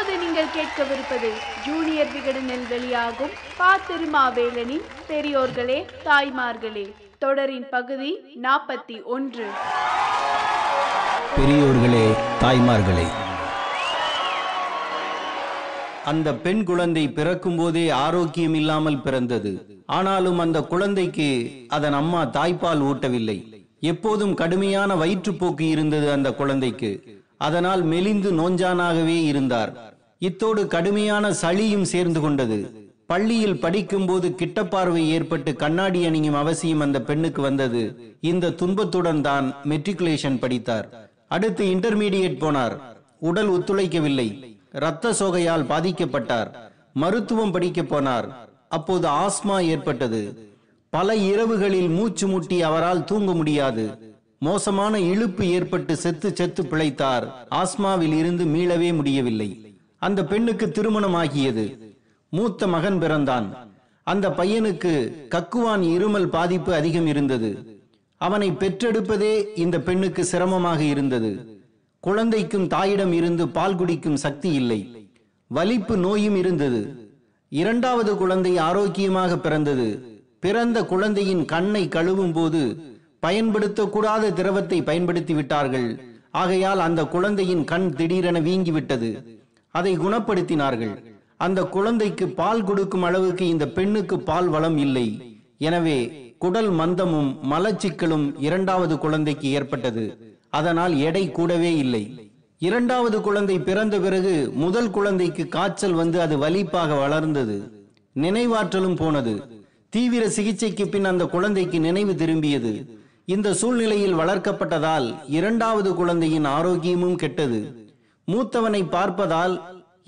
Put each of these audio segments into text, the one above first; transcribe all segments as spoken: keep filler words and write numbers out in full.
இப்போது நீங்கள் கேட்கவிருப்பது ஜூனியர் விகடனில் வெளியாகும் பா. திருமாவேலனின் பெரியோர்களே தாய்மார்களே தொடரின் பகுதி நாற்பத்தி ஒன்று. பெரியோர்களே தாய்மார்களே. அந்த பெண் குழந்தை பிறக்கும் போதே ஆரோக்கியம் இல்லாமல் பிறந்தது. ஆனாலும் அந்த குழந்தைக்கு அதன் அம்மா தாய்ப்பால் ஊட்டவில்லை. எப்போதும் கடுமையான வயிற்றுப்போக்கு இருந்தது அந்த குழந்தைக்கு. அதனால் மெலிந்து நோஞ்சானாகவே இருந்தார். இத்தோடு கடுமையான சளியும் சேர்ந்து கொண்டது. பள்ளியில் படிக்கும் போது கிட்ட பார்வை ஏற்பட்டு கண்ணாடி அணியும் அவசியம் அந்த பெண்ணுக்கு வந்தது. இந்த துன்பத்துடன் தான் மெட்ரிகுலேஷன் படித்தார். அடுத்து இன்டர்மீடியட் போனார். உடல் ஒத்துழைக்கவில்லை. இரத்த சோகையால் பாதிக்கப்பட்டார். மருத்துவம் படிக்க போனார். அப்போது ஆஸ்மா ஏற்பட்டது. பல இரவுகளில் மூச்சு முட்டி அவரால் தூங்க முடியாது. மோசமான இழுப்பு ஏற்பட்டு செத்து செத்து பிழைத்தார். ஆஸ்மாவில் இருந்து மீளவே முடியவில்லை. அந்த பெண்ணுக்கு திருமணம் ஆகியது. மூத்த மகன் பிறந்தான். அந்த பையனுக்கு கக்குவான் இருமல் பாதிப்பு அதிகம் இருந்தது. அவனை பெற்றெடுப்பதே இந்த பெண்ணுக்கு சிரமமாக இருந்தது. குழந்தைக்கும் தாயிடம் இருந்து பால் குடிக்கும் சக்தி இல்லை. வலிப்பு நோயும் இருந்தது. இரண்டாவது குழந்தை ஆரோக்கியமாக பிறந்தது. பிறந்த குழந்தையின் கண்ணை கழுவும் போது பயன்படுத்தக்கூடாத திரவத்தை பயன்படுத்தி விட்டார்கள். ஆகையால் அந்த குழந்தையின் கண் திடீரென வீங்கிவிட்டது. அதை குணப்படுத்தினார்கள். அந்த குழந்தைக்கு பால் கொடுக்கும் அளவுக்கு இந்த பெண்ணுக்கு பால் வளம் இல்லை. எனவே குடல் மந்தமும் மலச்சிக்கலும் இரண்டாவது குழந்தைக்கு ஏற்பட்டது. அதனால் எடை கூடவே இல்லை. இரண்டாவது குழந்தை பிறந்த பிறகு முதல் குழந்தைக்கு காய்ச்சல் வந்து அது வலிப்பாக வளர்ந்தது. நினைவாற்றலும் போனது. தீவிர சிகிச்சைக்கு பின் அந்த குழந்தைக்கு நினைவு திரும்பியது. இந்த சூழ்நிலையில் வளர்க்கப்பட்டதால் இரண்டாவது குழந்தையின் ஆரோக்கியமும் கெட்டது. மூத்தவனை பார்ப்பதால்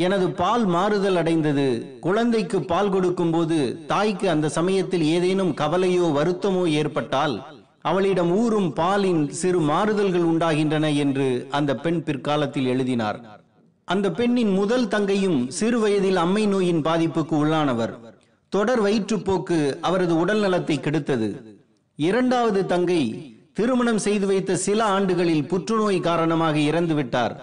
எனது பால் மாறுதல் அடைந்தது. குழந்தைக்கு பால் கொடுக்கும் போது தாய்க்கு அந்த சமயத்தில் ஏதேனும் கவலையோ வருத்தமோ ஏற்பட்டால் அவளிடம் ஊறும் பாலின் சிறு மாறுதல்கள் உண்டாகின்றன என்று அந்த பெண் பிற்காலத்தில் எழுதினார். அந்த பெண்ணின் முதல் தங்கையும் சிறு வயதில் அம்மை நோயின் பாதிப்புக்கு உள்ளானவர். தொடர் வயிற்றுப்போக்கு அவரது உடல் நலத்தை கெடுத்தது. இரண்டாவது தங்கை திருமணம் செய்து வைத்த சில ஆண்டுகளில் புற்றுநோய் காரணமாக இறந்துவிட்டார்.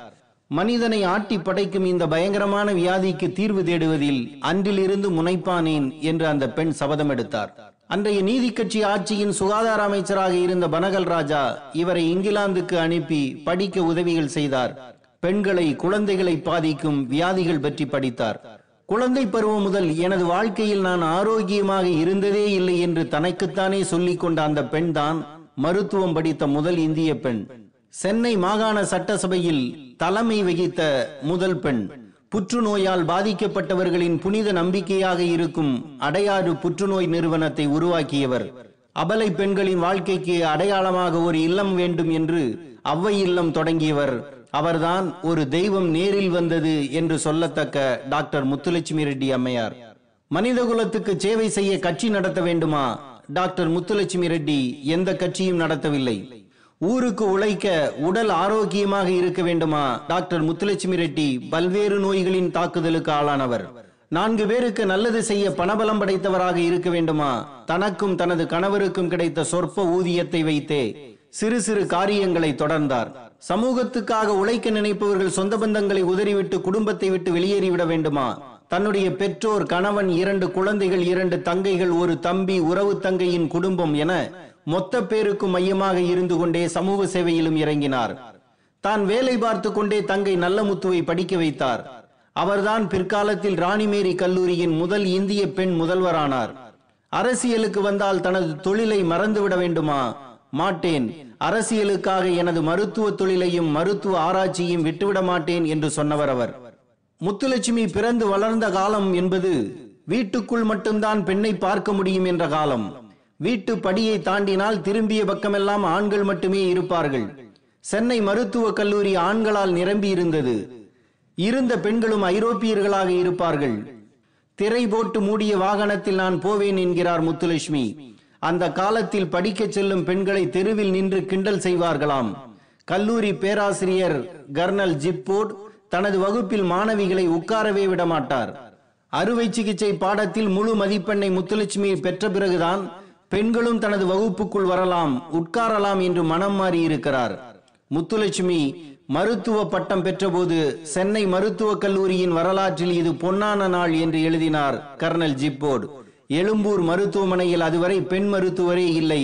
மனிதனை ஆட்டி படைக்கும் இந்த பயங்கரமான வியாதிக்கு தீர்வு தேடுவதில் அன்றிலிருந்து முனைப்பானேன் என்று அந்த பெண் சபதம் எடுத்தார். அன்றைய நீதி கட்சி ஆட்சியின் சுகாதார அமைச்சராக இருந்த பனகல் ராஜா இவரை இங்கிலாந்துக்கு அனுப்பி படிக்க உதவிகள் செய்தார். பெண்களை குழந்தைகளை பாதிக்கும் வியாதிகள் பற்றி படித்தார். குழந்தை பருவம் முதல் எனது வாழ்க்கையில் நான் ஆரோக்கியமாக இருந்ததே இல்லை என்று தனக்குத்தானே சொல்லிக் கொண்ட அந்த பெண் தான் மருத்துவம் படித்த முதல் இந்திய பெண். சென்னை மாகாண சட்டசபையில் தலைமை வகித்த முதல் பெண். புற்றுநோயால் பாதிக்கப்பட்டவர்களின் புனித நம்பிக்கையாக இருக்கும் அடையாறு புற்றுநோய் நிறுவனத்தை உருவாக்கியவர். அபலை பெண்களின் வாழ்க்கைக்கு அடையாளமாக ஒரு இல்லம் வேண்டும் என்று அவ்வை இல்லம் தொடங்கியவர் அவர்தான். ஒரு தெய்வம் நேரில் வந்தது என்று சொல்லத்தக்க டாக்டர் முத்துலட்சுமி ரெட்டி அம்மையார். மனிதகுலத்துக்கு சேவை செய்ய கட்சி நடத்த வேண்டுமா? டாக்டர் முத்துலட்சுமி ரெட்டி எந்த கட்சியும் நடத்தவில்லை. ஊருக்கு உழைக்க உடல் ஆரோக்கியமாக இருக்க வேண்டுமா? டாக்டர் முத்துலட்சுமி ரெட்டி பல்வேறு நோய்களின் தாக்குதலுக்கு ஆளானவர். நான்கு பேருக்கு நல்லது செய்ய பணபலம் படைத்தவராக இருக்க வேண்டுமா? தனக்கும் தனது கணவருக்கும் கிடைத்த சொற்ப ஊதியத்தை வைத்தே சிறு சிறு காரியங்களை தொடர்ந்தார். சமூகத்துக்காக உழைக்க நினைப்பவர்கள் சொந்த பந்தங்களை உதறிவிட்டு குடும்பத்தை விட்டு வெளியேறிவிட வேண்டுமா? தன்னுடைய பெற்றோர், கணவன், இரண்டு குழந்தைகள், இரண்டு தங்கைகள், ஒரு தம்பி, உறவு தங்கையின் குடும்பம் என மொத்த பேருக்கு மையமாக இருந்து கொண்டே சமூக சேவையிலும் இறங்கினார். தான் வேலை பார்த்து கொண்டே தங்கை நல்லமுத்துவை படிக்க வைத்தார். அவர்தான் பிற்காலத்தில் ராணி மேரி கல்லூரியின் முதல் இந்திய பெண் முதல்வரானார். அரசியலுக்கு வந்தால் தனது தொழிலை மறந்துவிட வேண்டுமா? மாட்டேன், அரசியலுக்காக எனது மருத்துவ தொழிலையும் மருத்துவ ஆராய்ச்சியையும் விட்டுவிட மாட்டேன் என்று சொன்னவர் அவர். முத்துலட்சுமி பிறந்து வளர்ந்த காலம் என்பது வீட்டுக்குள் மட்டும்தான் பெண்ணை பார்க்க முடியும் என்ற காலம். வீட்டு படியை தாண்டினால் திரும்பிய பக்கமெல்லாம் ஆண்கள் மட்டுமே இருப்பார்கள். சென்னை மருத்துவக் கல்லூரி ஆண்களால் நிரம்பி இருந்தது. இருந்த பெண்களும் ஐரோப்பியர்களாக இருப்பார்கள். திரை போட்டு மூடிய வாகனத்தில் நான் போவேன் என்கிறார் முத்துலட்சுமி. அந்த காலத்தில் படிக்க செல்லும் பெண்களை தெருவில் நின்று கிண்டல் செய்வார்களாம். கல்லூரி பேராசிரியர் கர்னல் ஜிப்ஃபோர்ட் தனது வகுப்பில் மாணவிகளை உட்காரவே விடமாட்டார். அறுவை சிகிச்சை பாடத்தில் முழு மதிப்பெண்ணை முத்துலட்சுமி பெற்ற பிறகுதான் பெண்களும் தனது வகுப்புக்குள் வரலாம், உட்காரலாம் என்று மனம் மாறி இருக்கிறார். முத்துலட்சுமி மருத்துவ பட்டம் பெற்றபோது சென்னை மருத்துவக் கல்லூரியின் வரலாற்றில் இது பொன்னான நாள் என்று எழுதினார் கர்னல் ஜிப்போர்டு. எழும்பூர் மருத்துவமனையில் அதுவரை பெண் மருத்துவரே இல்லை.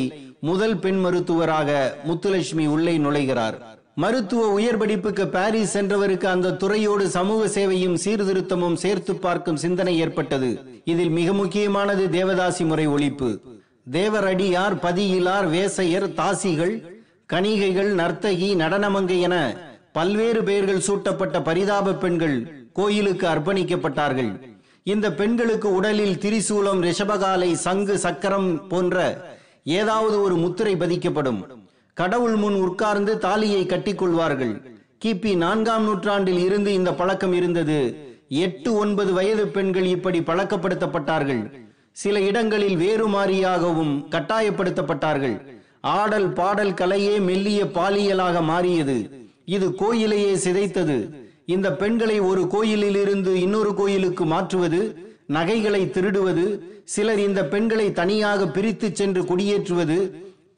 முதல் பெண் மருத்துவராக முத்துலட்சுமி உள்ளே நுழைகிறார். மருத்துவ உயர் படிப்புக்கு பாரிஸ் சென்றவருக்கு அந்த துறையோடு சமூக சேவையும் சீர்திருத்தமும் சேர்த்து பார்க்கும் சிந்தனை ஏற்பட்டது. இதில் மிக முக்கியமானது தேவதாசி முறை ஒழிப்பு. தேவரடியார், பதியிலார், வேசையர், தாசிகள், கணிகைகள், நர்த்தகி, நடனமங்கை என பல்வேறு பெயர்கள் சூட்டப்பட்ட பரிதாப பெண்கள் கோயிலுக்கு அர்ப்பணிக்கப்பட்டார்கள். இந்த பெண்களுக்கு உடலில் திரிசூலம், ரிஷபகாலை, சங்கு, சக்கரம் போன்ற ஏதாவது ஒரு முத்திரை பதிக்கப்படும். கடவுள் முன் உட்கார்ந்து தாலியை கட்டிக்கொள்வார்கள். கிபி நான்காம் நூற்றாண்டில் இருந்து இந்த பழக்கம் இருந்தது. எட்டு ஒன்பது வயது பெண்கள் இப்படி பழக்கப்படுத்தப்பட்டார்கள். சில இடங்களில் வேறு மாறியாகவும் கட்டாயப்படுத்தப்பட்டார்கள். ஆடல் பாடல் கலையே மெல்லிய பாலியலாக மாறியது. இது கோயிலையே சிதைத்தது. இந்த பெண்களை ஒரு கோயிலில் இருந்து இன்னொரு கோயிலுக்கு மாற்றுவது, நகைகளை திருடுவது, சிலர் இந்த பெண்களை தனியாக பிரித்து சென்று குடியேற்றுவது,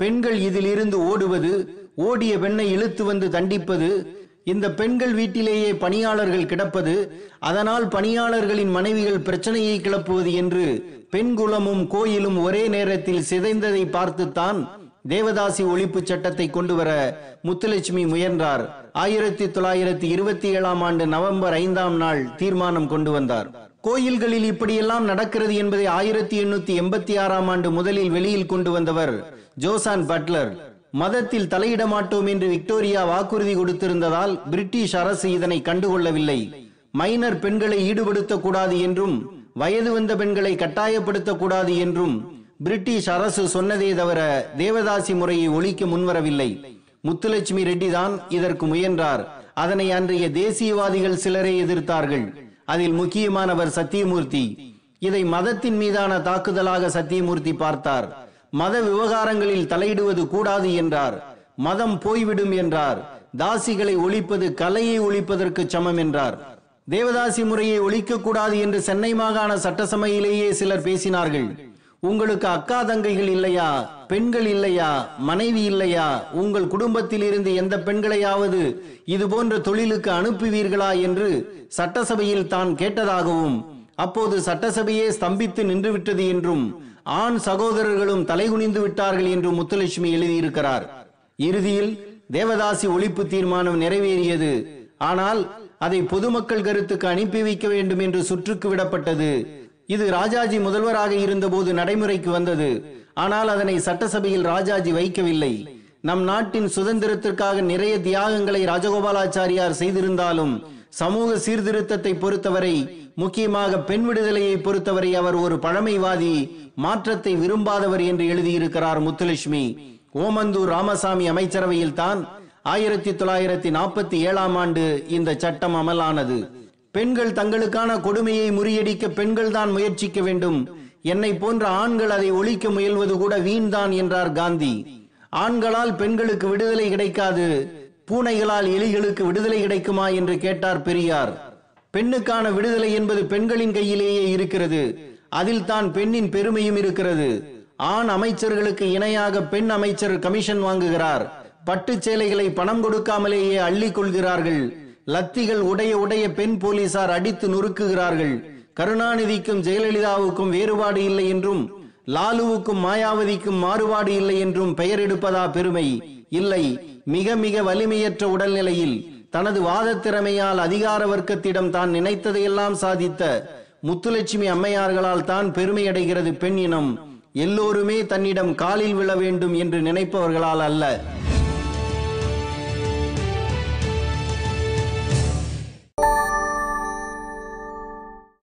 பெண்கள் இதில் இருந்து ஓடுவது, ஓடிய பெண்ணை இழுத்து வந்து தண்டிப்பது, இந்த பெண்கள் வீட்டிலேயே பணியாளர்கள் கிடப்பது, அதனால் பணியாளர்களின் மனைவிகள் பிரச்சனையை கிளப்புவது என்று பெண் குலமும் கோயிலும் ஒரே நேரத்தில் சிதைந்ததை பார்த்துத்தான் தேவதாசி ஒழிப்பு சட்டத்தை கொண்டு வர முத்துலட்சுமி முயன்றார். ஆயிரத்தி தொள்ளாயிரத்தி இருபத்தி ஏழாம் ஆண்டு நவம்பர் ஐந்தாம் நாள் தீர்மானம் கொண்டு வந்தார். கோயில்களில் இப்படியெல்லாம் நடக்கிறது என்பதை ஆயிரத்தி எண்ணூத்தி எண்பத்தி ஆறாம் ஆண்டு முதலில் வெளியில் கொண்டு வந்தவர் ஜோசான் பட்லர். மதத்தில் தலையிட மாட்டோம் என்று விக்டோரியா வாக்குறுதி கொடுத்திருந்ததால் பிரிட்டிஷ் அரசு இதனை கண்டுகொள்ளவில்லை. மைனர் பெண்களை ஈடுபடுத்தக்கூடாது என்றும் வயது வந்த பெண்களை கட்டாயப்படுத்தக்கூடாது என்றும் பிரிட்டிஷ் அரசு சொன்னதே தவிர தேவதாசி முறையை ஒழிக்க முன்வரவில்லை. முத்துலட்சுமி ரெட்டி தான் இதற்கு முயன்றார். அதனை அன்றைய தேசியவாதிகள் சிலரை எதிர்த்தார்கள். அதில் முக்கியமானவர் சத்தியமூர்த்தி. இதை மதத்தின் மீதான தாக்குதலாக சத்தியமூர்த்தி பார்த்தார். மத விவகாரங்களில் தலையிடுவது கூடாது என்றார். மதம் போய்விடும் என்றார். தாசிகளை ஒழிப்பது கலையை ஒழிப்பதற்கு சமம் என்றார். தேவதாசி முறையை ஒழிக்க கூடாது என்று சென்னை மாகாண சட்டசபையிலேயே சிலர் பேசினார்கள். உங்களுக்கு அக்கா தங்கைகள் இல்லையா? பெண்கள் இல்லையா? மனைவி இல்லையா? உங்கள் குடும்பத்தில் இருந்து எந்த பெண்களையாவது இது போன்ற தொழிலுக்கு அனுப்புவீர்களா என்று சட்டசபையில் தான் கேட்டதாகவும், அப்போது சட்டசபையே ஸ்தம்பித்து நின்றுவிட்டது என்றும், ஆண் சகோதரர்களும் தலைகுனிந்து விட்டார்கள் என்று முத்துலட்சுமி எழுதியிருக்கிறார். இறுதியில் தேவதாசி ஒழிப்பு தீர்மானம் நிறைவேறியது. ஆனால் அதை பொதுமக்கள் கருத்துக்கு அனுப்பி வைக்க வேண்டும் என்று சுற்றுக்கு விடப்பட்டது. இது ராஜாஜி முதல்வராக இருந்தபோது நடைமுறைக்கு வந்தது. ஆனால் அதனை சட்டசபையில் ராஜாஜி வைக்கவில்லை. நம் நாட்டின் சுதந்திரத்திற்காக நிறைய தியாகங்களை ராஜகோபாலாச்சாரியார் செய்திருந்தாலும் சமூக சீர்திருத்தத்தை பொறுத்தவரை, முக்கியமாக பெண் விடுதலையை பொறுத்தவரை அவர் ஒரு பழமைவாதி, மாற்றத்தை விரும்பாதவர் என்று எழுதியிருக்கிறார் முத்துலட்சுமி. ஓமந்தூர் ராமசாமி அமைச்சரவையில் தான் ஆயிரத்தி தொள்ளாயிரத்தி நாற்பத்தி ஏழாம் ஆண்டு இந்த சட்டம் அமலானது. பெண்கள் தங்களுக்கான கொடுமையை முறியடிக்க பெண்கள் தான் முயற்சிக்க வேண்டும். என்னை போன்ற ஆண்கள் அதை ஒழிக்க முயல்வது கூட வீண்தான் என்றார் காந்தி. ஆண்களால் பெண்களுக்கு விடுதலை கிடைக்காது, பூனைகளால் எலிகளுக்கு விடுதலை கிடைக்குமா என்று கேட்டார் பெரியார். பெண்ணுக்கான விடுதலை என்பது பெண்களின் கையிலேயே இருக்கிறது. அதில் தான் பெண்ணின் பெருமையும் இருக்கிறது. ஆண் அமைச்சர்களுக்கு இணையாக பெண் அமைச்சர் கமிஷன் வாங்குகிறார். பட்டு சேலைகளை பணம் கொடுக்காமலேயே அள்ளி கொள்கிறார்கள். லத்திகள் உடைய உடைய பெண் போலீசார் அடித்து நொறுக்குகிறார்கள். கருணாநிதிக்கும் ஜெயலலிதாவுக்கும் வேறுபாடு இல்லை என்றும், லாலுவுக்கும் மாயாவதிக்கும் மாறுபாடு இல்லை என்றும் பெயர் எடுப்பதா பெருமை? இல்லை. மிக மிக வலிமையற்ற உடல்நிலையில் தனது வாத திறமையால் அதிகார வர்க்கத்திடம் தான் நினைத்ததையெல்லாம் சாதித்த முத்துலட்சுமி அம்மையார்களால் தான் பெருமையடைகிறது பெண் இனம். எல்லோருமே தன்னிடம் காலில் விழ வேண்டும் என்று நினைப்பவர்களால் அல்ல.